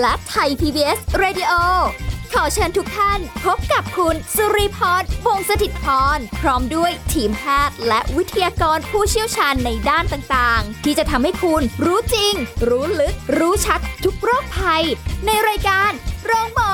และไทย PBS Radio ขอเชิญทุกท่านพบกับคุณสุริพร วงศ์สถิตพรพร้อมด้วยทีมแพทย์และวิทยากรผู้เชี่ยวชาญในด้านต่างๆที่จะทำให้คุณรู้จริงรู้ลึกรู้ชัดทุกโรคภัยในรายการโรงหมอ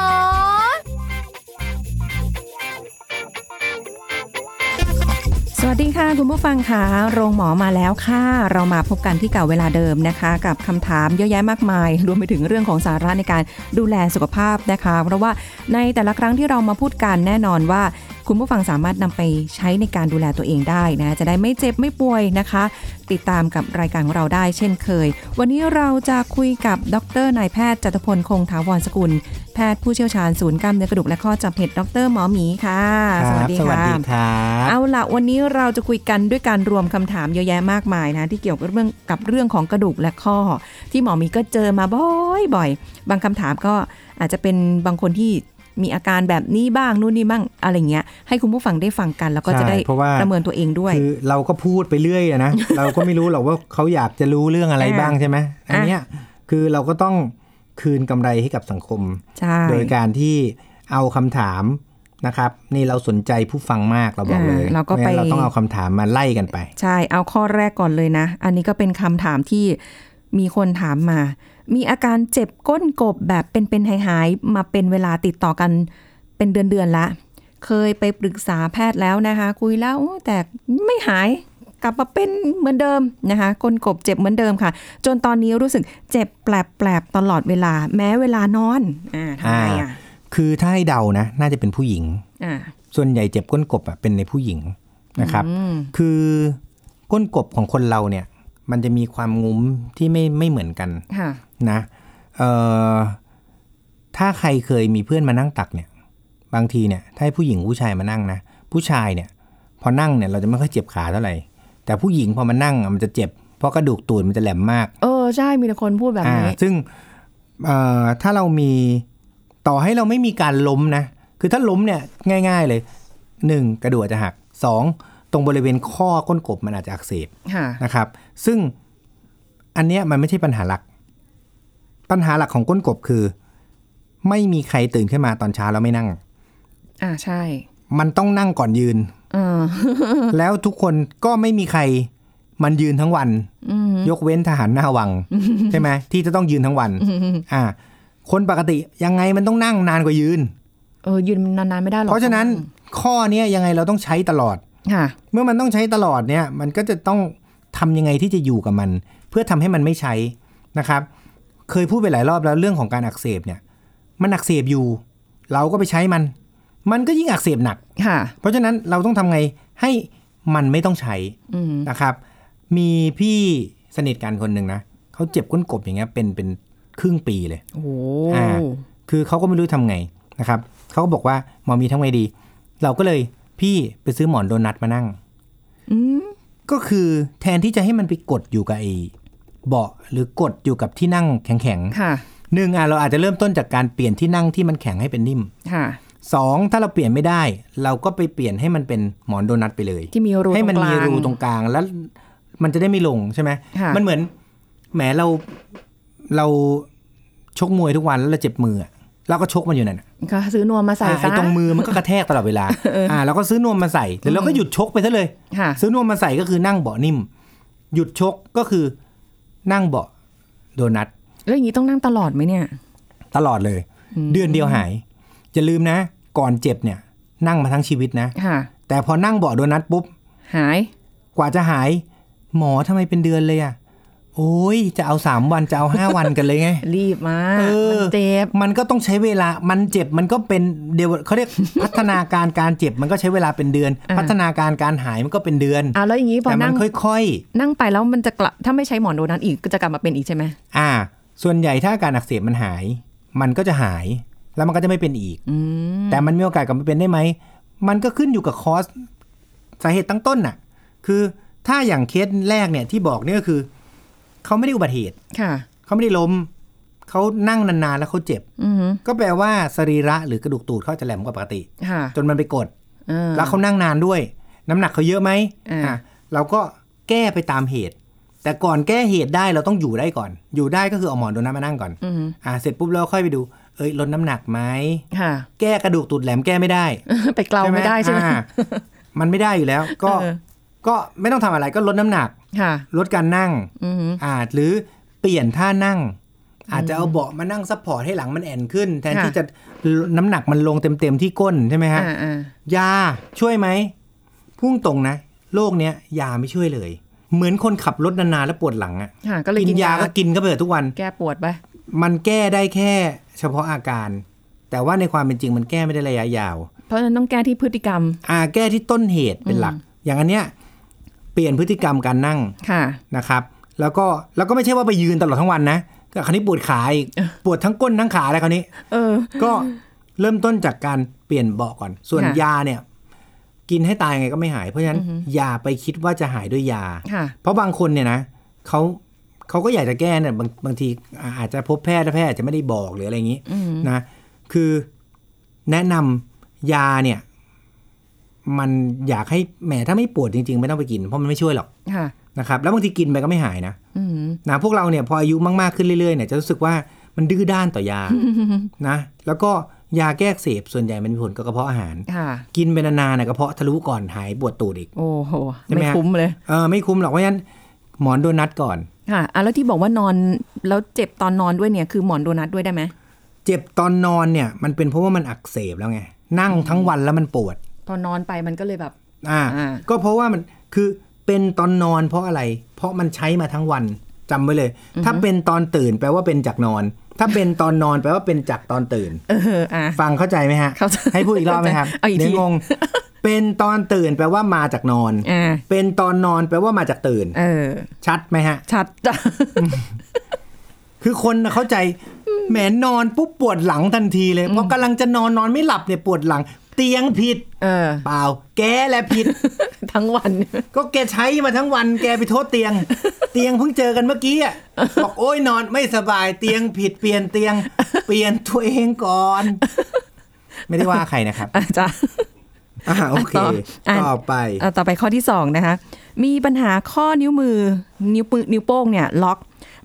สวัสดีค่ะคุณผู้ฟังค่ะโรงหมอมาแล้วค่ะเรามาพบกันที่เก่าเวลาเดิมนะคะกับคำถามเยอะแยะมากมายรวมไปถึงเรื่องของสาระในการดูแลสุขภาพนะคะเพราะว่าในแต่ละครั้งที่เรามาพูดกันแน่นอนว่าคุณผู้ฟังสามารถนำไปใช้ในการดูแลตัวเองได้นะจะได้ไม่เจ็บไม่ป่วยนะคะติดตามกับรายการของเราได้เช่นเคยวันนี้เราจะคุยกับดร.นายแพทย์จัตุพลคงถาวรสกุลแพทย์ผู้เชี่ยวชาญศูนย์กล้ามเนื้อกระดูกและข้อจับเผ็ดดร.หมอหมีค่ะสวัสดีค่ะเอาล่ะวันนี้เราจะคุยกันด้วยการรวมคำถามเยอะแยะมากมายนะที่เกี่ยวกับเรื่องของกระดูกและข้อที่หมอหมีก็เจอมาบ่อยๆบางคำถามก็อาจจะเป็นบางคนที่มีอาการแบบนี้บ้างนู่นนี่บ้างอะไรเงี้ยให้คุณผู้ฟังได้ฟังกันแล้วก็จะได้ประเมินตัวเองด้วยคือเราก็พูดไปเรื่อยนะ เราก็ไม่รู้หรอกว่าเขาอยากจะรู้เรื่องอะไรบ้างใช่ไหมอันเนี้ยคือเราก็ต้องคืนกำไรให้กับสังคมโดยการที่เอาคำถามนะครับนี่เราสนใจผู้ฟังมากเราบอกเลยเราต้องเอาคำถามมาไล่กันไปใช่เอาข้อแรกก่อนเลยนะอันนี้ก็เป็นคำถามที่มีคนถามมามีอาการเจ็บก้นกบแบบเป็นหายๆมาเป็นเวลาติดต่อกันเป็นเดือนๆละเคยไปปรึกษาแพทย์แล้วนะคะคุยแล้วแต่ไม่หายกลับมาเป็นเหมือนเดิมนะคะก้นกบเจ็บเหมือนเดิมค่ะจนตอนนี้รู้สึกเจ็บแปลบๆตลอดเวลาแม้เวลานอนทำไมอ่ะคือถ้าให้เดานะน่าจะเป็นผู้หญิงส่วนใหญ่เจ็บก้นกบอ่ะเป็นในผู้หญิงนะครับคือก้นกบของคนเราเนี่ยมันจะมีความงุ้มที่ไม่เหมือนกันนะถ้าใครเคยมีเพื่อนมานั่งตักเนี่ยบางทีเนี่ยถ้าให้ผู้หญิงผู้ชายมานั่งนะผู้ชายเนี่ยพอนั่งเนี่ยเราจะไม่ค่อยเจ็บขาเท่าไหร่แต่ผู้หญิงพอมานั่งมันจะเจ็บเพราะกระดูกตูดมันจะแหลมมากใช่มีแต่คนพูดแบบนี้ซึ่งถ้าเรามีต่อให้เราไม่มีการล้มนะคือถ้าล้มเนี่ยง่ายๆเลย1กระดูกจะหัก2ตรงบริเวณข้อก้นกบมันอาจจะอักเสบนะครับซึ่งอันเนี้ยมันไม่ใช่ปัญหาหลักปัญหาหลักของก้นกบคือไม่มีใครตื่นขึ้นมาตอนเช้าแล้วไม่นั่งใช่มันต้องนั่งก่อนยืนแล้วทุกคนก็ไม่มีใครมันยืนทั้งวันยกเว้นทหารหน้าวัง ใช่ไหมที่จะต้องยืนทั้งวัน คนปกติยังไงมันต้องนั่งนานกว่ายืนยืนนานๆไม่ได้หรอกเพราะฉะนั้นข้อเนี้ยยังไงเราต้องใช้ตลอดเมื่อมันต้องใช้ตลอดเนี่ยมันก็จะต้องทำยังไงที่จะอยู่กับมันเพื่อทำให้มันไม่ใช้นะครับเคยพูดไปหลายรอบแล้วเรื่องของการอักเสบเนี่ยมันอักเสบอยู่เราก็ไปใช้มันก็ยิ่งอักเสบหนักเพราะฉะนั้นเราต้องทำไงให้มันไม่ต้องใช้นะครับมีพี่สนิทกันคนหนึ่งนะเขาเจ็บก้นกบอย่างเงี้ยเป็นครึ่งปีเลยคือเขาก็ไม่รู้ทำไงนะครับเขาก็บอกว่าหมอมีทำไงดีเราก็เลยพี่ไปซื้อหมอนโดนัทมานั่งก็คือแทนที่จะให้มันไปกดอยู่กับไอ้เบาะหรือกดอยู่กับที่นั่งแข็งๆหนึ่งเราอาจจะเริ่มต้นจากการเปลี่ยนที่นั่งที่มันแข็งให้เป็นนิ่มสองถ้าเราเปลี่ยนไม่ได้เราก็ไปเปลี่ยนให้มันเป็นหมอนโดนัทไปเลยที่มีรูให้มันมีรูตรงกลางแล้วมันจะได้ไม่ลงใช่ไหมมันเหมือนแหมเราชกมวยทุกวันแล้วเราเจ็บมือแล้วก็ชกมันอยู่นั่นก็ซื้อนวมมาใส่ซะตรงมือมันก็กระแทกตลอดเวลาแล้วก็ซื้อนวมมาใส่แล้วเราก็หยุดชกไปซะเลยซื้อนวมมาใส่ก็คือนั่งเบาะนิ่มหยุดชกก็คือนั่งเบาะโดนัทแล้วอย่างนี้ต้องนั่งตลอดไหมเนี่ยตลอดเลยเดือนเดียวหายอย่าลืมนะก่อนเจ็บเนี่ยนั่งมาทั้งชีวิตนะแต่พอนั่งเบาะโดนัทปุ๊บหายกว่าจะหายหมอทำไมเป็นเดือนเลยอะโอ้ยจะเอา3วันจะเอา5วันกันเลยไงรีบมามันเจ็บมันก็ต้องใช้เวลามันเจ็บมันก็เป็นเดี๋ยวเขาเรียก พัฒนาการการเจ็บมันก็ใช้เวลาเป็นเดือนพัฒนาการการหายมันก็เป็นเดือนแล้วอย่างนี้พอนั่งค่อยๆนั่งไปแล้วมันจะกลับถ้าไม่ใช้หมอนโดนัทอีกก็จะกลับมาเป็นอีกใช่ไหมส่วนใหญ่ถ้าอาการอักเสบมันหายมันก็จะหายแล้วมันก็จะไม่เป็นอีกแต่มันมีโอกาสกลับมาเป็นได้ไหมมันก็ขึ้นอยู่กับคอสสาเหตุตั้งต้นน่ะคือถ้าอย่างเคสแรกเนี่ยที่บอกนี่ก็คือเขาไม่ได้อุบัติเหตุเขาไม่ได้ล้มเขานั่งนานๆแล้วเขาเจ็บก็แปลว่าสรีระหรือกระดูกตูดเขาจะแหลมกว่าปกติจนมันไปกดแล้วเขานั่งนานด้วยน้ำหนักเขาเยอะไหมเราก็แก้ไปตามเหตุ แต่ก่อนแก้เหตุได้เราต้องอยู่ได้ก่อนอยู่ได้ก็คือเอาหมอนโดนน้ำมานั่งก่อนเสร็จปุ๊บเราค่อยไปดูเอ้ยลดน้ำหนักไหมแก้กระดูกตูดแหลมแก้ไม่ได้ ไปเกลาไม่ได้ใช่ไหม มันไม่ได้อยู่แล้วก็ ก็ไม่ต้องทำอะไรก็ลดน้ำหนัก ลดการนั่ง หรือเปลี่ยนท่านั่ง อาจจะเอาเบาะมานั่งซัพพอร์ตให้หลังมันแอนขึ้นแทนที่จะน้ำหนักมันลงเต็มๆที่ก้นใช่ไหมฮะยาช่วยไหมพุ่งตรงนะโรคเนี้ยยาไม่ช่วยเลยเหมือนคนขับรถนานๆแล้วปวดหลังอ่ะกินยาก็กินก็เบื่อทุกวันแก้ปวดไปมันแก้ได้แค่เฉพาะอาการแต่ว่าในความเป็นจริงมันแก้ไม่ได้ระยะยาวเพราะฉะนั้นต้องแก้ที่พฤติกรรมแก้ที่ต้นเหตุเป็นหลักอย่างอันเนี้ยเปลี่ยนพฤติกรรมการนั่งนะครับแล้วก็ไม่ใช่ว่าไปยืนตลอดทั้งวันนะก็คราวนี้ปวดขาอีกปวดทั้งก้นทั้งขาอะไรคราวนี้ก็เริ่มต้นจากการเปลี่ยนเบาะก่อนส่วนยาเนี่ยกินให้ตายยังไงก็ไม่หายเพราะฉะนั้นอย่าไปคิดว่าจะหายด้วยยาเพราะบางคนเนี่ยนะเขาก็อยากจะแก้เนี่ยบางทีอาจจะพบแพทย์แต่แพทย์อาจจะไม่ได้บอกหรืออะไรอย่างนี้นะคือแนะนำยาเนี่ยมันอยากให้แหมถ้าไม่ปวดจริงๆไม่ต้องไปกินเพราะมันไม่ช่วยหรอกนะครับแล้วบางทีกินไปก็ไม่หายนะนะพวกเราเนี่ยพออายุมากๆขึ้นเรื่อยๆเนี่ยจะรู้สึกว่ามันดื้อด้านต่อยานะแล้วก็ยาแก้อักเสบส่วนใหญ่มันมีผลกับกระเพาะอาหารกินไปนานๆน่ะกระเพาะทะลุก่อนหายปวดตูดอีกโอ้โหไม่คุ้มเลยไม่คุ้มหรอกเพราะฉะนั้นหมอนโดนัทก่อนค่ะแล้วที่บอกว่านอนแล้วเจ็บตอนนอนด้วยเนี่ยคือหมอนโดนัทด้วยได้ไหมเจ็บตอนนอนเนี่ยมันเป็นเพราะว่ามันอักเสบแล้วไงนั่งทั้งวันแล้วมันปวดตอนนอนไปมันก็เลยแบบก็เพราะว่ามันคือเป็นตอนนอนเพราะอะไรเพราะมันใช้มาทั้งวันจำไว้เลยถ้าเป็นตอนตื่นแปลว่าเป็นจากนอนถ้าเป็นตอนนอนแปลว่าเป็นจากตอนตื่นฟังเข้าใจไหมฮะให้พูดอีกรอบไหมครับเดี๋ยวงงเป็นตอนตื่นแปลว่ามาจากนอนเป็นตอนนอนแปลว่ามาจากตื่นชัดไหมฮะชัดจ้ะคือคนเข้าใจแหมนอนปุ๊บปวดหลังทันทีเลยเพราะกำลังจะนอนไม่หลับเนี่ยปวดหลังเตียงผิดเปล่าแกแหละผิดทั้งวันก็แกใช้มาทั้งวันแกไปโทษเตียงเพิ่งเจอกันเมื่อกี้อ่ะบอกโอ๊ยนอนไม่สบายเตียงผิดเปลี่ยนเตียงเปลี่ยนตัวเองก่อนไม่ได้ว่าใครนะครับจ้ะโอเคต่อไปข้อที่2นะคะมีปัญหาข้อนิ้วมือนิ้วโป้งเนี่ยล็อก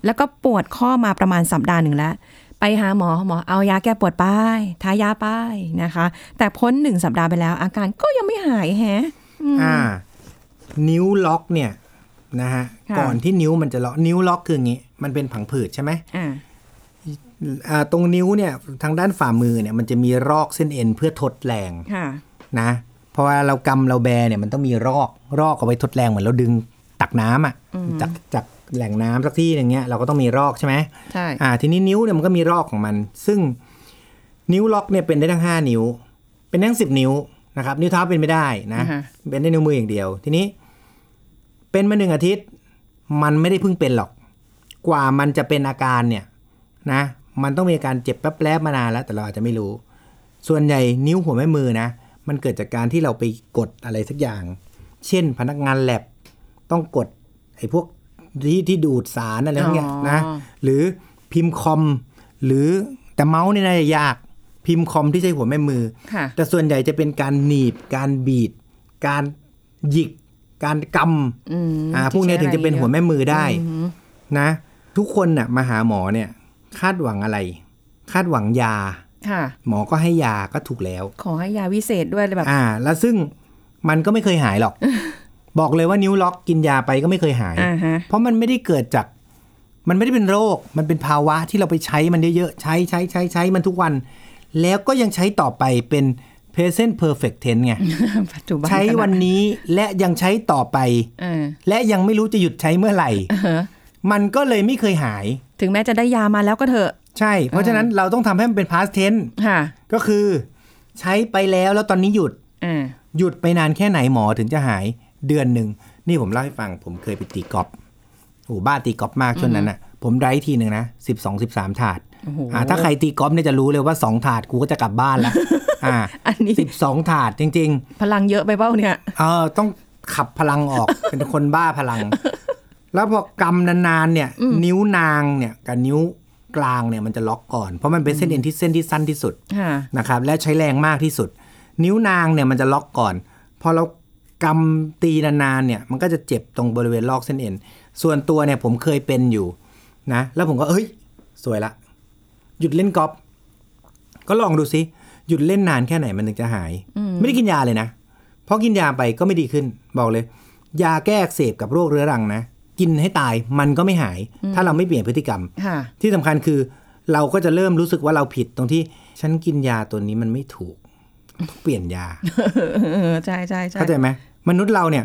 แล้วก็ปวดข้อมาประมาณสัปดาห์นึงแล้วไปหาหมอเอายาแก้ปวดป้ายทายาป้ายนะคะแต่พ้น1สัปดาห์ไปแล้วอาการก็ยังไม่หายแฮะนิ้วล็อกเนี่ยนะฮะก่อนที่นิ้วมันจะล็อกนิ้วล็อกคืออย่างงี้มันเป็นผังผืดใช่ไหมตรงนิ้วเนี่ยทางด้านฝ่ามือเนี่ยมันจะมีรอกเส้นเอ็นเพื่อทดแรงนะเพราะว่าเรากำเราแบเนี่ยมันต้องมีรอกเอาไว้ทดแรงเหมือนเราดึงตักน้ำอะจากแหล่งน้ำสักที่อย่างเงี้ยเราก็ต้องมีรอกใช่ไหมใช่ทีนี้นิ้วเนี่ยมันก็มีรอกของมันซึ่งนิ้วล็อกเนี่ยเป็นได้ทั้ง5นิ้วเป็นทั้ง10นิ้วนะครับนิ้วเท้าเป็นไม่ได้นะเป็นได้นิ้วมืออย่างเดียวทีนี้เป็นมา1อาทิตย์มันไม่ได้เพิ่งเป็นหรอกกว่ามันจะเป็นอาการเนี่ยนะมันต้องมีอาการเจ็บแป๊บๆมานานแล้วแต่เราอาจจะไม่รู้ส่วนใหญ่นิ้วหัวแม่มือนะมันเกิดจากการที่เราไปกดอะไรสักอย่างเช่นพนักงานแลบต้องกดไอ้พวกที่ดูดสารอะไรอย่างเงี้ยนะหรือพิมพ์คอมหรือแต่เมาส์นี่น่าจะยากพิมพ์คอมที่ใช้หัวแม่มือแต่ส่วนใหญ่จะเป็นการหนีบการบีดการหยิกการกำพวกนี้ถึงจะเป็นหัวแม่มือได้นะทุกคนน่ะมาหาหมอเนี่ยคาดหวังอะไรคาดหวังยาหมอก็ให้ยาก็ถูกแล้วขอให้ยาวิเศษด้วยแบบแล้วซึ่งมันก็ไม่เคยหายหรอกบอกเลยว่านิ้วล็อกกินยาไปก็ไม่เคยหายเพราะมันไม่ได้เกิดจากมันไม่ได้เป็นโรคมันเป็นภาวะที่เราไปใช้มันเยอะๆใช้มันทุกวันแล้วก็ยังใช้ต่อไปเป็น present perfect tense ไง ใช้วันนี้และยังใช้ต่อไปและยังไม่รู้จะหยุดใช้เมื่อไหร่มันก็เลยไม่เคยหายถึงแม้จะได้ยามาแล้วก็เถอะใช่เพราะฉะนั้นเราต้องทำให้มันเป็น past tense ก็คือใช้ไปแล้วตอนนี้หยุดไปนานแค่ไหนหมอถึงจะหายเดือนหนึ่งนี่ผมเล่าให้ฟังผมเคยไปตีกอล์ฟโอ้บ้าตีกอล์ฟมากช่วงนั้นอ่ะผมไดฟ์ทีหนึ่งนะ12-13 ถาดถ้าใครตีกอล์ฟเนี่ยจะรู้เลยว่า2ถาดกูก็จะกลับบ้านละอันนี้12ถาดจริงๆพลังเยอะไปเปล่าเนี่ยต้องขับพลังออก เป็นคนบ้าพลัง แล้วพอกำนานๆเนี่ยนิ้วนางเนี่ยกับนิ้วกลางเนี่ยมันจะล็อกก่อนเพราะมันเป็นเส้นเอ็นที่เส้นที่สั้นที่สุดนะครับและใช้แรงมากที่สุดนิ้วนางเนี่ยมันจะล็อกก่อนพอเรากำตีนานๆเนี่ยมันก็จะเจ็บตรงบริเวณลอกเส้นเอ็น ส่วนตัวเนี่ยผมเคยเป็นอยู่นะแล้วผมก็สวยละหยุดเล่นกอล์ฟก็ลองดูสิหยุดเล่นนานแค่ไหนมันถึงจะหายไม่ได้กินยาเลยนะเพราะกินยาไปก็ไม่ดีขึ้นบอกเลยยาแก้อักเสบกับโรคเรื้อรังนะกินให้ตายมันก็ไม่หายถ้าเราไม่เปลี่ยนพฤติกรรมที่สำคัญคือเราก็จะเริ่มรู้สึกว่าเราผิดตรงที่ฉันกินยาตัวนี้มันไม่ถูกต้องเปลี่ยนยาใช่ใช่เข้าใจไหมมนุษย์เราเนี่ย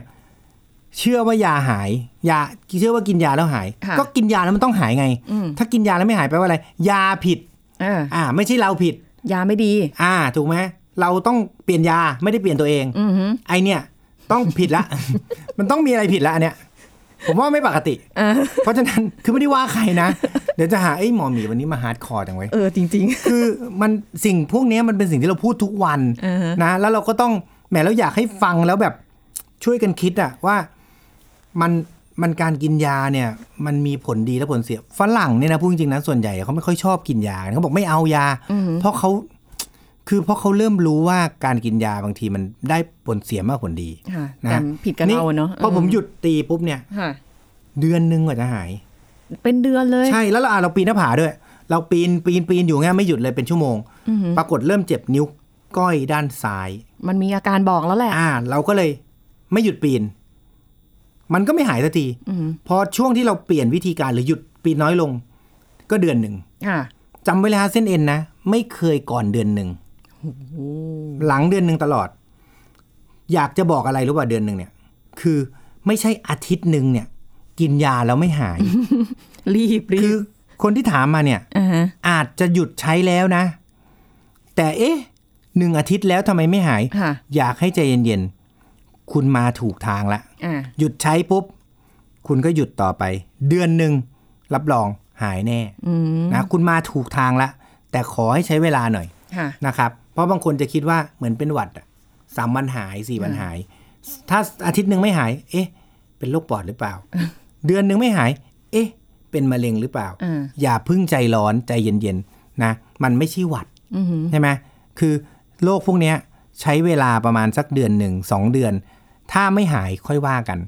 เชื่อว่ายาหายยาเชื่อว่ากินยาแล้วหายก็กินยาแล้วมันต้องหายไงถ้ากินยาแล้วไม่หายแปลว่าอะไรยาผิดไม่ใช่เราผิดยาไม่ดีถูกไหมเราต้องเปลี่ยนยาไม่ได้เปลี่ยนตัวเองไอเนี่ยต้องผิดละ มันต้องมีอะไรผิดละเนี่ยผมว่าไม่ปกติ เพราะฉะนั้นคือไม่ได้ว่าใครนะ เดี๋ยวจะหาหมอหมีวันนี้มาฮาร์ดคอร์จังไว้จริงๆ คือมันสิ่งพวกนี้มันเป็นสิ่งที่เราพูดทุกวันนะแล้วเราก็ต้องแหมแล้วอยากให้ฟังแล้วแบบช่วยกันคิดอะว่ามันการกินยาเนี่ยมันมีผลดีและผลเสียฝรั่งเนี่ยนะพูดจริงๆนะส่วนใหญ่เขาไม่ค่อยชอบกินยาเขาบอกไม่เอายาเพราะเขาเริ่มรู้ว่าการกินยาบางทีมันได้ผลเสียมากผลดีนะผิดกันเอาเนาะพอผมหยุดตีปุ๊บเนี่ยเดือนนึงกว่าจะหายเป็นเดือนเลยใช่แล้วเราปีนหน้าผาด้วยเราปีนอยู่เงี้ยไม่หยุดเลยเป็นชั่วโมงปรากฏเริ่มเจ็บนิ้วก้อยด้านซ้ายมันมีอาการบอกแล้วแหละเราก็เลยไม่หยุดปีนมันก็ไม่หายสักทีพอช่วงที่เราเปลี่ยนวิธีการหรือหยุดปีนน้อยลงก็เดือนนึงจำไว้เลยฮะเส้นเอ็นนะไม่เคยก่อนเดือนนึงหลังเดือนนึงตลอดอยากจะบอกอะไรรู้ป่ะเดือนนึงเนี่ยคือไม่ใช่อาทิตย์นึงเนี่ยกินยาแล้วไม่หาย รีบคือคนที่ถามมาเนี่ย อาจจะหยุดใช้แล้วนะแต่1 อาทิตย์แล้วทำไมไม่หาย อยากให้ใจเย็นๆคุณมาถูกทางละ หยุดใช้ปุ๊บคุณก็หยุดต่อไปเดือนนึงรับรองหายแน่ นะคุณมาถูกทางละแต่ขอให้ใช้เวลาหน่อย นะครับเพราะบางคนจะคิดว่าเหมือนเป็นหวัด3วันหาย4วันหายถ้าอาทิตย์นึงไม่หายเป็นโรคปอดหรือเปล่า เดือนนึงไม่หายเป็นมะเร็งหรือเปล่า อย่าพึ่งใจร้อนใจเย็นๆนะมันไม่ใช่หวัด ใช่ไหมคือโรคพวกนี้ใช้เวลาประมาณสักเดือนหนึ่ง2เดือนถ้าไม่หายค่อยว่ากัน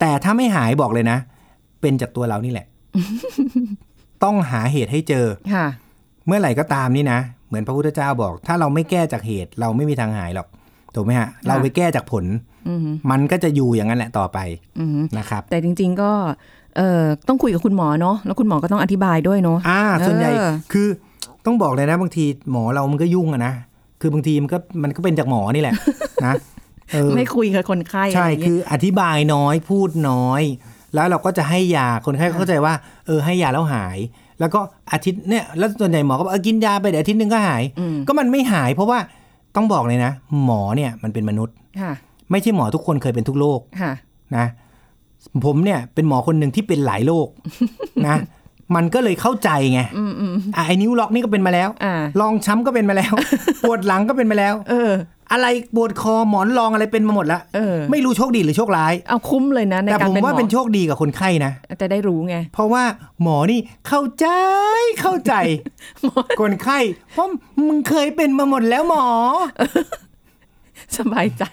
แต่ถ้าไม่หายบอกเลยนะเป็นจากตัวเรานี่แหละ ต้องหาเหตุให้เจอ เมื่อไหร่ก็ตามนี่นะเหมือนพระพุทธเจ้าบอกถ้าเราไม่แก้จากเหตุเราไม่มีทางหายหรอกถูกไหมฮะเราไปแก้จากผลมันก็จะอยู่อย่างนั้นแหละต่อไปนะครับแต่จริงๆก็ต้องคุยกับคุณหมอเนาะแล้วคุณหมอก็ต้องอธิบายด้วยเนาะส่วนใหญ่คือต้องบอกเลยนะบางทีหมอเรามันก็ยุ่งอะนะคือบางทีมันก็เป็นจากหมอนี่แหละ นะไม่คุยกับคนไข้ใช่คืออธิบายน้อยพูดน้อยแล้วเราก็จะให้ยาคนไข้เข้าใจว่าให้ยาแล้วหายแล้วก็อาทิตย์เนี่ยแล้วส่วนใหญ่หมอก็กินยาไปเดี๋ยวอาทิตย์นึงก็หายก็มันไม่หายเพราะว่าต้องบอกเลยนะหมอเนี่ยมันเป็นมนุษย์ไม่ใช่หมอทุกคนเคยเป็นทุกโรคนะผมเนี่ยเป็นหมอคนนึงที่เป็นหลายโรค นะมันก็เลยเข้าใจไงไอ้นิ้วล็อกนี่ก็เป็นมาแล้วรองช้ำก็เป็นมาแล้ว ปวดหลังก็เป็นมาแล้วอะไรปวดคอหมอนรองอะไรเป็นมาหมดละไม่รู้โชคดีหรือโชคร้ายเอาคุ้มเลยนะในการเป็นหมอแต่ผมว่าเป็นโชคดีกับคนไข้นะแต่ได้รู้ไงเพราะว่าหมอนี่เข้าใจ คนไข้เพราะมึงเคยเป็นมาหมดแล้วหมอ สบายใจ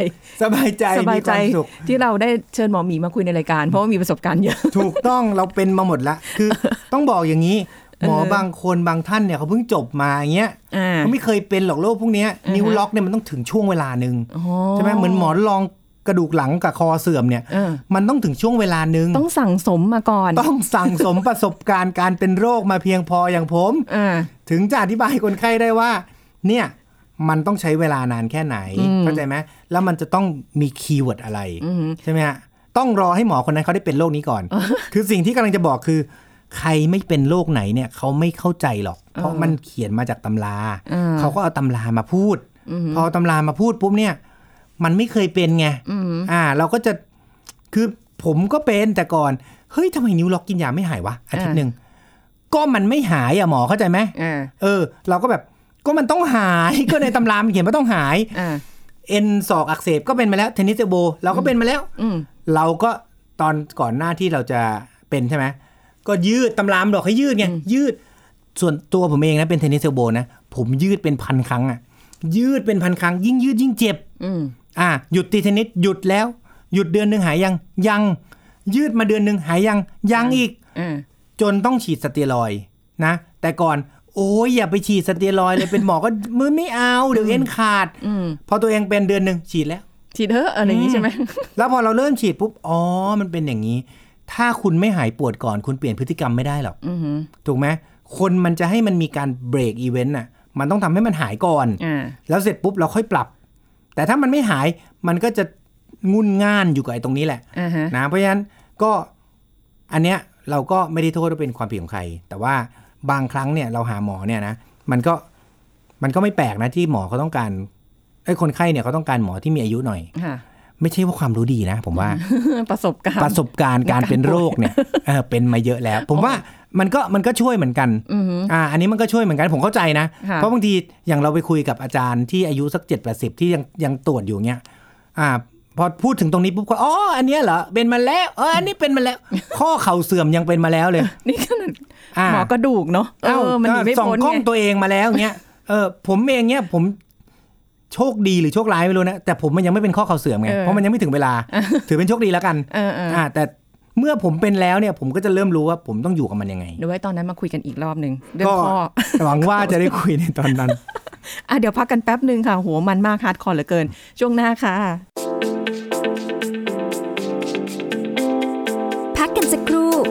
ที่เราได้เชิญหมอหมีมาคุยในรายการเพราะว่ามีประสบการณ์เยอะถูกต้องเราเป็นมาหมดละคือ ต้องบอกอย่างนี้หมอบางคนบางท่านเนี่ยเขาเพิ่งจบมาอย่างเงี้ยเขาไม่เคยเป็นหรอกโรคพวกนี้นิ้วล็อกเนี่ยมันต้องถึงช่วงเวลานึงใช่ไหมเหมือนหมอนรองกระดูกหลังกับคอเสื่อมเนี่ยมันต้องถึงช่วงเวลานึงต้องสั่งสมมาก่อนต้องสั่งสม ประสบการณ์การเป็นโรคมาเพียงพออย่างผมถึงจะอธิบายคนไข้ได้ว่าเนี่ยมันต้องใช้เวลานานแค่ไหนเข้าใจไหมแล้วมันจะต้องมีคีย์เวิร์ดอะไรใช่ไหมฮะต้องรอให้หมอคนนั้นเขาได้เป็นโรคนี้ก่อนคือสิ่งที่กำลังจะบอกคือใครไม่เป็นโรคไหนเนี่ยเขาไม่เข้าใจหรอกเพราะมันเขียนมาจากตำราเขาก็เอาตำรามาพูดพอตำรามาพูดปุ๊บเนี่ยมันไม่เคยเป็นไงเราก็จะคือผมก็เป็นแต่ก่อนเฮ้ยทำไมนิ้วล็อกกินยาไม่หายวะอาทิตย์นึงก็มันไม่หายอะหมอเข้าใจไหมเราก็แบบก็มันต้องหายก็ในตำรามันเขียนว่าต้องหายเอ็นศอกอักเสบก็เป็นมาแล้วเทนนิสเอลโบเราก็เป็นมาแล้วเราก็ตอนก่อนหน้าที่เราจะเป็นใช่ไหมก็ยืดตำรามบอกให้ยืดไงยืดส่วนตัวผมเองนะเป็นเทนนิสเอลโบนะผมยืดเป็นพันครั้งอ่ะยืดเป็นพันครั้งยิ่งยืดยิ่งเจ็บหยุดตีเทนนิสหยุดแล้วหยุดเดือนนึงหายยัง ยืดมาเดือนนึงหายยังอีกจนต้องฉีดสเตียรอยด์นะแต่ก่อนโอ้ยอย่าไปฉีดสเตียรอยด์เลยเป็นหมอก็มือไม่เอาเดี๋ยวเอ็นขาดพอตัวเองเป็นเดือนนึงฉีดแล้วฉีดเถอะอะไรอย่างงี้ใช่ไหมแล้วพอเราเริ่มฉีดปุ๊บอ๋อมันเป็นอย่างนี้ถ้าคุณไม่หายปวดก่อนคุณเปลี่ยนพฤติกรรมไม่ได้หรอกถูกไหมคนมันจะให้มันมีการเบรกอีเวนต์น่ะมันต้องทำให้มันหายก่อนแล้วเสร็จปุ๊บเราค่อยปรับแต่ถ้ามันไม่หายมันก็จะงุ่นง่านอยู่กับไอ้ตรงนี้แหละนะเพราะฉะนั้นก็อันเนี้ยเราก็ไม่ได้โทษว่าเป็นความผิดของใครแต่ว่าบางครั้งเนี่ยเราหาหมอเนี่ยนะมันก็ไม่แปลกนะที่หมอเขาต้องการไอ้คนไข้เนี่ยเขาต้องการหมอที่มีอายุหน่อยไม่ใช่ว่าความรู้ดีนะผมว่าประสบการณ์การเป็นโรคเนี่ยเป็นมาเยอะแล้วผมว่ามันก็ช่วยเหมือนกันอันนี้มันก็ช่วยเหมือนกันผมเข้าใจนะเพราะบางทีอย่างเราไปคุยกับอาจารย์ที่อายุสัก 70-80 ที่ยังตรวจอยู่เงี้ยพอพูดถึงตรงนี้ปุ๊บก็อ๋ออันนี้เหรอเป็นมาแล้วอันนี้เป็นมาแล้ว ข้อเข่าเสื่อมยังเป็นมาแล้วเลย นี่ขนาดหมอกระดูกเนาะมันไม่พ้นไงส่องกล้องตัวเองมาแล้วเงี้ยผมเองเงี้ยผมโชคดีหรือโชคร้ายไม่รู้นะแต่ผมมันยังไม่เป็นข้อเข่าเสื่อมไงเพราะมันยังไม่ถึงเวลาถือเป็นโชคดีแล้วกันแต่เมื่อผมเป็นแล้วเนี่ยผมก็จะเริ่มรู้ว่าผมต้องอยู่กับมันยังไงเดี๋ยวไว้ตอนนั้นมาคุยกันอีกรอบนึงเรื่องข้อหวังว่าจะได้คุยในตอนนั้นเดี๋ยวพักกันแป๊บนึงค่ะโหมันมากฮาร์ดคอร์เหลือเกินช่วงหน้าค่ะพักกันสักครู่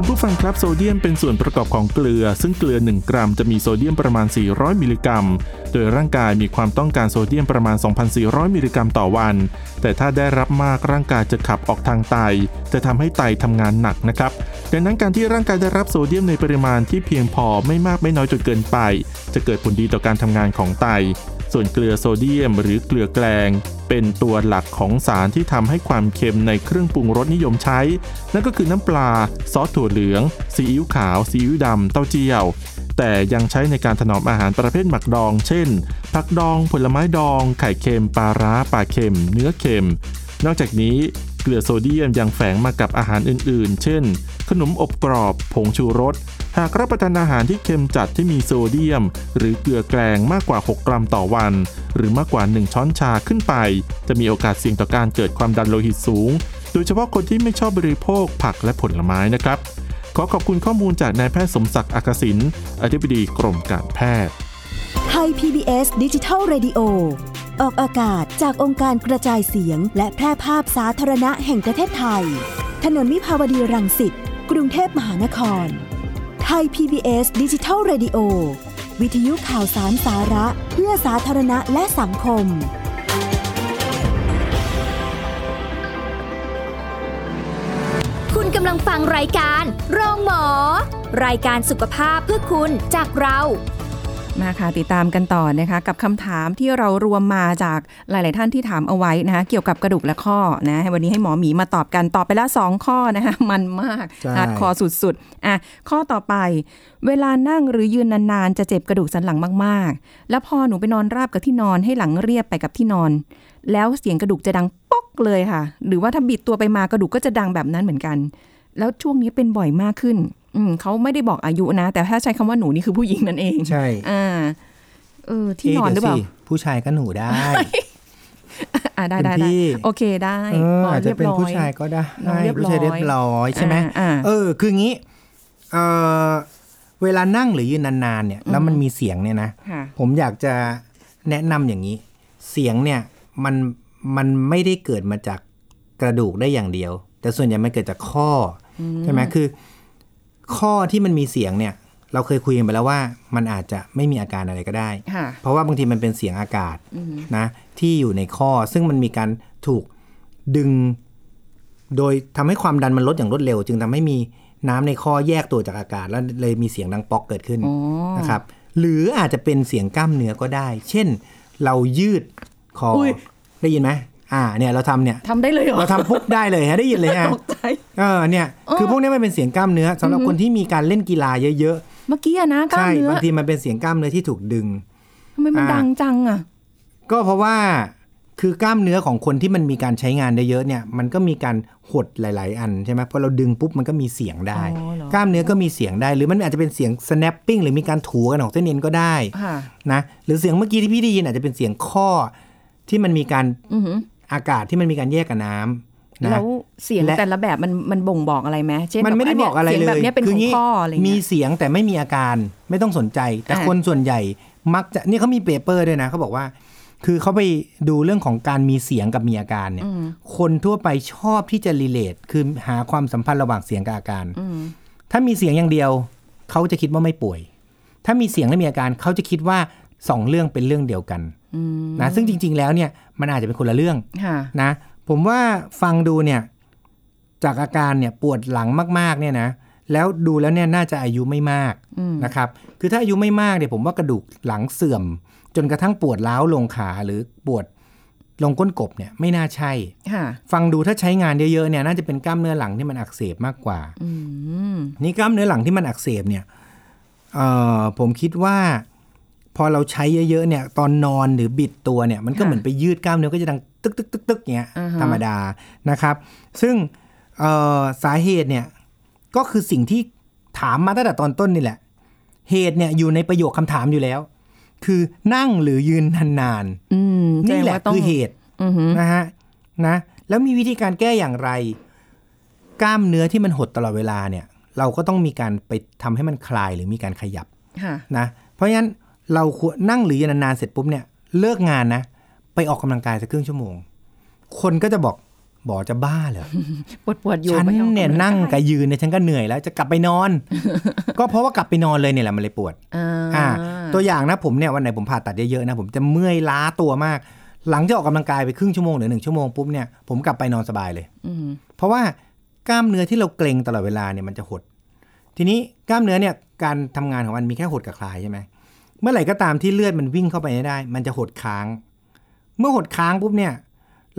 คุณผู้ฟังครับโซเดียมเป็นส่วนประกอบของเกลือซึ่งเกลือ1กรัมจะมีโซเดียมประมาณ400มิลลิกรัมโดยร่างกายมีความต้องการโซเดียมประมาณ 2,400 มิลลิกรัมต่อวันแต่ถ้าได้รับมากร่างกายจะขับออกทางไตจะทำให้ไตทำงานหนักนะครับดังนั้นการที่ร่างกายได้รับโซเดียมในปริมาณที่เพียงพอไม่มากไม่น้อยจนเกินไปจะเกิดผลดีต่อการทำงานของไตส่วนเกลือโซเดียมหรือเกลือแกลงเป็นตัวหลักของสารที่ทำให้ความเค็มในเครื่องปรุงรสนิยมใช้นั่นก็คือน้ำปลาซอสถั่วเหลืองซีอิ๊วขาวซีอิ๊วดำเต้าเจี้ยวแต่ยังใช้ในการถนอมอาหารประเภทหมักดองเช่นผักดองผลไม้ดองไข่เค็มปลาร้าปลาเค็มเนื้อเค็มนอกจากนี้เกลือโซเดียมยังแฝงมากับอาหารอื่นๆเช่นขนมอบกรอบผงชูรสหากรับประทานอาหารที่เค็มจัดที่มีโซเดียมหรือเกลือแกลงมากกว่า6กรัมต่อวันหรือมากกว่า1ช้อนชาขึ้นไปจะมีโอกาสเสี่ยงต่อการเกิดความดันโลหิตสูงโดยเฉพาะคนที่ไม่ชอบบริโภคผักและผลไม้นะครับขอขอบคุณข้อมูลจากนายแพทย์สมศักดิ์อักษิณอธิบดีกรมการแพทย์ไทย PBS Digital Radio ออกอากาศจากองค์การกระจายเสียงและแพร่ภาพสาธารณะแห่งประเทศไทยถนนวิภาวดีรังสิตกรุงเทพมหานครไทย PBS Digital Radio วิทยุข่าวสารสาระเพื่อสาธารณะและสังคมคุณกำลังฟังรายการโรงหมอรายการสุขภาพเพื่อคุณจากเรามาค่ะติดตามกันต่อนะคะกับคำถามที่เรารวมมาจากหลายๆท่านที่ถามเอาไว้นะคะเกี่ยวกับกระดูกและข้อนะวันนี้ให้หมอหมีมาตอบกันตอบไปแล้ว2ข้อนะคะมันมากหนักคอสุดๆข้อต่อไปเวลานั่งหรือยืนนานๆจะเจ็บกระดูกสันหลังมากๆแล้วพอหนูไปนอนราบกับที่นอนให้หลังเรียบไปกับที่นอนแล้วเสียงกระดูกจะดังป๊อกเลยค่ะหรือว่าถ้าบิดตัวไปมากระดูกก็จะดังแบบนั้นเหมือนกันแล้วช่วงนี้เป็นบ่อยมากขึ้นเขาไม่ได้บอกอายุนะแต่ถ้าใช้คำว่าหนูนี่คือผู้หญิงนั่นเองใช่ที่นอนหรือเปล่าผู้ชายก็หนูได้ได้โอเคได้อาจจะเป็นผู้ชายก็ได้ผู้ชายเรียบร้อยใช่ไหมคืองี้เวลานั่งหรือยืนนานๆเนี่ยแล้วมันมีเสียงเนี่ยนะผมอยากจะแนะนำอย่างนี้เสียงเนี่ยมันไม่ได้เกิดมาจากกระดูกได้อย่างเดียวแต่ส่วนใหญ่มันเกิดจากข้อใช่ไหมคือข้อที่มันมีเสียงเนี่ยเราเคยคุยกันไปแล้วว่ามันอาจจะไม่มีอาการอะไรก็ได้เพราะว่าบางทีมันเป็นเสียงอากาศนะที่อยู่ในข้อซึ่งมันมีการถูกดึงโดยทำให้ความดันมันลดอย่างรวดเร็วจึงทำให้มีน้ำในข้อแยกตัวจากอากาศแล้วเลยมีเสียงดังป๊อกเกิดขึ้นนะครับหรืออาจจะเป็นเสียงกล้ามเนื้อก็ได้เช่นเรายืดคอได้ยินไหมเนี่ยเราทำได้เลยเหรอเราทำปุ๊บได้เลยฮะได้ยินเลยฮะตกใจเนี่ยคือพวกนี้มันเป็นเสียงกล้ามเนื้อสำหรับคนที่มีการเล่นกีฬาเยอะๆเมื่อกี้นะกล้ามเนื้อบางทีมันเป็นเสียงกล้ามเนื้อที่ถูกดึงทำไมมันดังจังอ่ะก็เพราะว่า คือกล้ามเนื้อของคนที่มันมีการใช้งานได้เยอะเนี่ยมันก็มีการหดหลายๆอันใช่ไหมพอเราดึงปุ๊บมันก็มีเสียงได้กล้ามเนื้อก็มีเสียงได้หรือมันอาจจะเป็นเสียง snapping หรือมีการถูกันของเส้นเอ็นก็ได้นะหรือเสียงเมื่อกี้ที่พี่ได้ยินอาจจะเป็นเสียงข้อที่มันมีการอากาศที่มันมีการแยกกับน้ำนะแล้วเสียงแต่ละแบบมันบ่งบอกอะไรไหมเช่นมันไม่ได้บอกอะไรเลยแบบนี้เป็นของข้ออะไรมีเสียงแต่ไม่มีอาการไม่ต้องสนใจแต่คนส่วนใหญ่มักจะนี่เขามีเปเปอร์ด้วยนะเขาบอกว่าคือเขาไปดูเรื่องของการมีเสียงกับมีอาการเนี่ยคนทั่วไปชอบที่จะรีเลทคือหาความสัมพันธ์ระหว่างเสียงกับอาการถ้ามีเสียงอย่างเดียวเขาจะคิดว่าไม่ป่วยถ้ามีเสียงและมีอาการเขาจะคิดว่าสองเรื่องเป็นเรื่องเดียวกันนะซึ่งจริงๆแล้วเนี่ยมันอาจจะเป็นคนละเรื่องนะผมว่าฟังดูเนี่ยจากอาการเนี่ยปวดหลังมากๆเนี่ยนะแล้วดูแล้วเนี่ยน่าจะอายุไม่มากนะครับคือถ้าอายุไม่มากเนี่ยผมว่ากระดูกหลังเสื่อมจนกระทั่งปวดร้าวลงขาหรือปวดลงก้นกบเนี่ยไม่น่าใช่ฟังดูถ้าใช้งานเยอะๆเนี่ยน่าจะเป็นกล้ามเนื้อหลังที่มันอักเสบมากกว่านี่กล้ามเนื้อหลังที่มันอักเสบเนี่ยผมคิดว่าพอเราใช้เยอะๆเนี่ยตอนนอนหรือบิดตัวเนี่ยมันก็เหมือนไปยืดกล้ามเนื้อก็จะดังตึกๆๆๆเงี้ยธรรมดานะครับซึ่งสาเหตุเนี่ยก็คือสิ่งที่ถามมาตั้งแต่ตอนต้นนี่แหละเหตุเนี่ยอยู่ในประโยคคำถามอยู่แล้วคือนั่งหรือยืนนานๆนี่แหละคือเหตุนะฮะนะแล้วมีวิธีการแก้อย่างไรกล้ามเนื้อที่มันหดตลอดเวลาเนี่ยเราก็ต้องมีการไปทำให้มันคลายหรือมีการขยับนะเพราะงั้นเราควรนั่งหรือยืนนานๆเสร็จปุ๊บเนี่ยเลิกงานนะไปออกกำลังกายสักครึ่งชั่วโมงคนก็จะบอกจะบ้าเหรอปวดอยู่ฉันเนี่ยนั่งกับยืนเนี่ยฉันก็เหนื่อยแล้วจะกลับไปนอน ก็เพราะว่ากลับไปนอนเลยเนี่ยแหละมันเลยปวดตัวอย่างนะผมเนี่ยวันไหนผมผ่าตัดเยอะๆนะผมจะเมื่อยล้าตัวมากหลังจากออกกำลังกายไปครึ่งชั่วโมงหรือ1ชั่วโมงปุ๊บเนี่ยผมกลับไปนอนสบายเลยเพราะว่ากล้ามเนื้อที่เราเกร็งตลอดเวลาเนี่ยมันจะหดทีนี้กล้ามเนื้อเนี่ยการทำงานของมันมีแค่หดกับคลายใช่ไหมเมื่อไหร่ก็ตามที่เลือดมันวิ่งเข้าไปไม่ได้มันจะหดค้างเมื่อหดค้างปุ๊บเนี่ย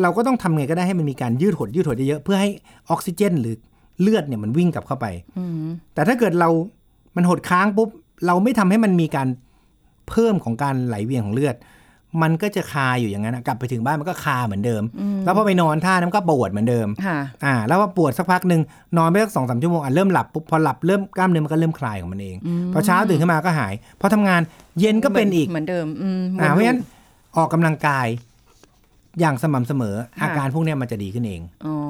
เราก็ต้องทำไงก็ได้ให้มันมีการยืดหดเยอะๆเพื่อให้ออกซิเจนหรือเลือดเนี่ยมันวิ่งกลับเข้าไปแต่ถ้าเกิดเรามันหดค้างปุ๊บเราไม่ทำให้มันมีการเพิ่มของการไหลเวียนของเลือดมันก็จะคาอยู่อย่างนั้นกลับไปถึงบ้านมันก็คาเหมือนเดิมแล้วพอไปนอนท่านั้นก็ปวดเหมือนเดิมแล้วพอปวดสักพักนึงนอนไปสัก 2-3 ชั่วโมงเริ่มหลับปุ๊บพอหลับเริ่มกล้ามเนื้อมันก็เริ่มคลายของมันเองพอเช้าตื่นขึ้นมาก็หายพอทำงานเย็นก็เป็นอีกเหมือนเดิมเพราะฉะนั้นออกกำลังกายอย่างสม่ำเสมออาการพวกนี้มันจะดีขึ้นเอง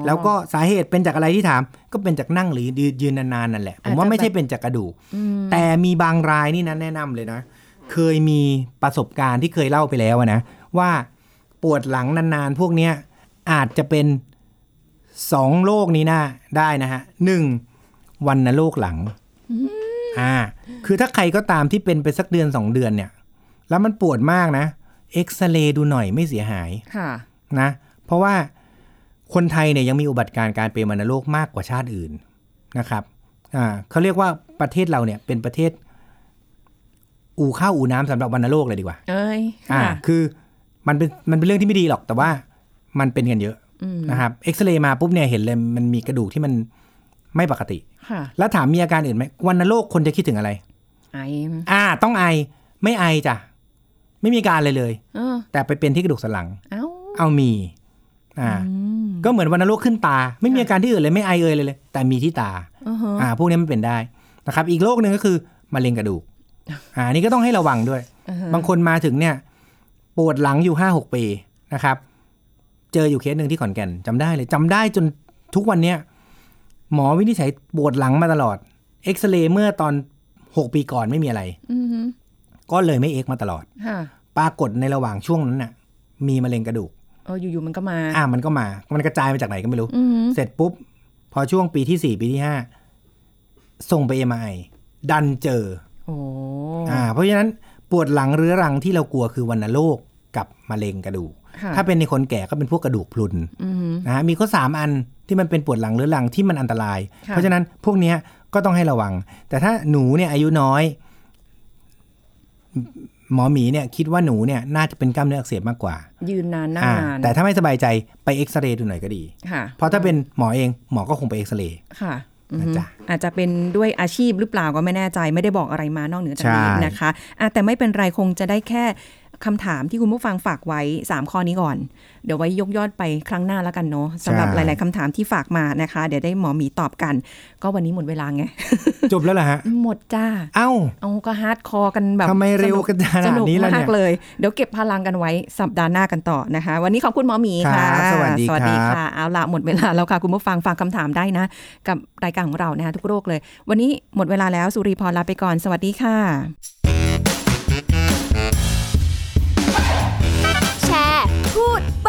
แล้วก็สาเหตุเป็นจากอะไรที่ถามก็เป็นจากนั่งหรือยืนนานๆนั่นแหละผมว่าไม่ใช่เป็นจากกระดูกแต่มีบางรายนี่นะแนะนำเลยนะเคยมีประสบการณ์ที่เคยเล่าไปแล้วนะว่าปวดหลังนานๆพวกนี้อาจจะเป็น2โรคนี้นะได้นะฮะ1วัณโรคหลังคือถ้าใครก็ตามที่เป็นไปสักเดือน2เดือนเนี่ยแล้วมันปวดมากนะเอ็กซเรย์ดูหน่อยไม่เสียหายนะเพราะว่าคนไทยเนี่ยยังมีอุบัติการณ์การเป็นวัณโรคมากกว่าชาติอื่นนะครับเขาเรียกว่าประเทศเราเนี่ยเป็นประเทศอู่ข้าวอู่น้ำสำหรับวัณโรคเลยดีกว่าคือมันเป็นเรื่องที่ไม่ดีหรอกแต่ว่ามันเป็นกันเยอะนะครับเอ็กซเรย์มาปุ๊บเนี่ยเห็นเลยมันมีกระดูกที่มันไม่ปกติแล้วถามมีอาการอื่นไหมวัณโรคคนจะคิดถึงอะไรไอต้องไอไม่ไอจ้ะไม่มีการอะไรเลยแต่ไปเป็นที่กระดูกสันหลังเอามีก็เหมือนวัณโรคขึ้นตาไม่มีอาการที่อื่นเลยไม่ไอเอ่ยเลยแต่มีที่ตาพวกนี้มันเป็นได้นะครับอีกโรคนึงก็คือมะเร็งกระดูกอันนี้ก็ต้องให้ระวังด้วยบางคนมาถึงเนี่ยปวดหลังอยู่ 5-6 ปีนะครับเจออยู่เคสนึงที่ขอนแก่นจำได้จนทุกวันเนี้ยหมอวินิจฉัยปวดหลังมาตลอดเอ็กซเรย์เมื่อตอน6ปีก่อนไม่มีอะไรก็เลยไม่เอ็กมาตลอดปรากฏในระหว่างช่วงนั้นน่ะมีมะเร็งกระดูกอยู่ๆมันก็มามันกระจายมาจากไหนก็ไม่รู้เสร็จปุ๊บพอช่วงปีที่4ปีที่5ส่งไป MRI ดันเจอเพราะฉะนั้นปวดหลังเรื้อรังที่เรากลัวคือวัณโรคกับมะเร็งกระดูกถ้าเป็นในคนแก่ก็เป็นพวกกระดูกพรุนนะฮะมีข้อ3อันที่มันเป็นปวดหลังเรื้อรังที่มันอันตรายเพราะฉะนั้นพวกนี้ก็ต้องให้ระวังแต่ถ้าหนูเนี่ยอายุน้อยหมอหมีเนี่ยคิดว่าหนูเนี่ยน่าจะเป็นกล้ามเนื้ออักเสบมากกว่ายืนนานแต่ถ้าไม่สบายใจไปเอ็กซเรย์ดูหน่อยก็ดีเพราะถ้าเป็นหมอเองหมอก็คงไปเอ็กซเรย์อาจจะเป็นด้วยอาชีพหรือเปล่าก็ไม่แน่ใจไม่ได้บอกอะไรมานอกเหนือจากนี้นะคะแต่ไม่เป็นไรคงจะได้แค่ คำถามที่คุณผู้ฟังฝากไว้3ข้อนี้ก่อนเดี๋ยวไว้ยกยอดไปครั้งหน้าแล้วกันเนาะสำหรับหลายๆคำถามที่ฝากมานะคะเดี๋ยวได้หมอหมีตอบกันก็วันนี้หมดเวลาไงจบแล้วล่ะฮะหมดจ้าเอาก็ฮาร์ดคอร์กันแบบทำไมเร็วกันขนาดนี้ล่ะเนี่ยเลยเดี๋ยวเก็บพลังกันไว้สัปดาห์หน้ากันต่อนะคะวันนี้ขอบคุณหมอหมีค่ะสวัสดีค่ะเอาละหมดเวลาแล้วค่ะคุณผู้ฟังฝากคำถามได้นะกับรายการของเรานะคะทุกโรคเลยวันนี้หมดเวลาแล้วสุรีพรลาไปก่อนสวัสดีค่ะแชร์พูดบ